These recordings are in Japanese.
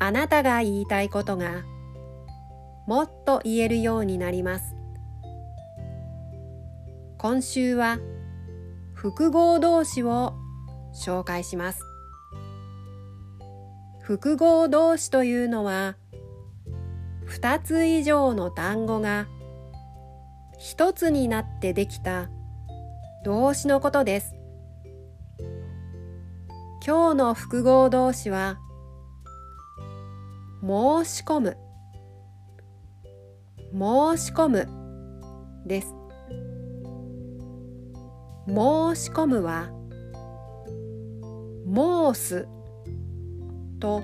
あなたが言いたいことがもっと言えるようになります。今週は複合動詞を紹介します。複合動詞というのは、2つ以上の単語が1つになってできた動詞のことです。今日の複合動詞は、申し込む、申し込むです。申し込むは、申すと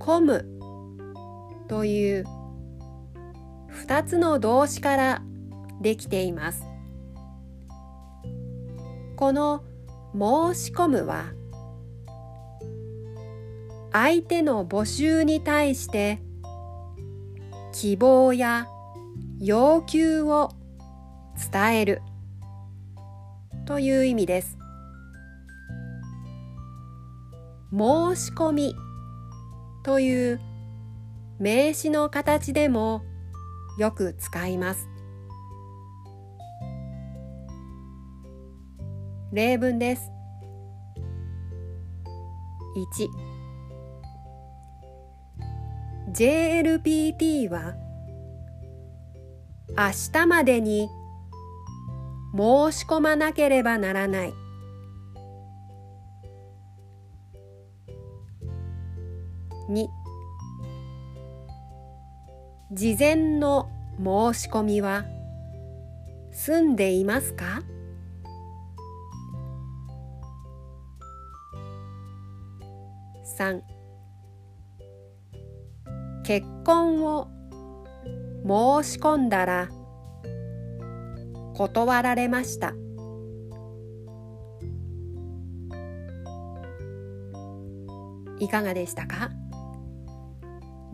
込むという2つの動詞からできています。この申し込むは、相手の募集に対して希望や要求を伝えるという意味です。申し込みという名詞の形でもよく使います。例文です。1、JLPT は明日までに申し込まなければならない。2、事前の申し込みは済んでいますか？3、結婚を申し込んだら断られました。いかがでしたか？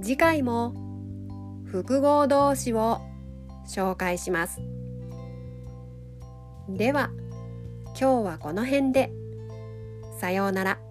次回も複合動詞を紹介します。では、今日はこの辺で。さようなら。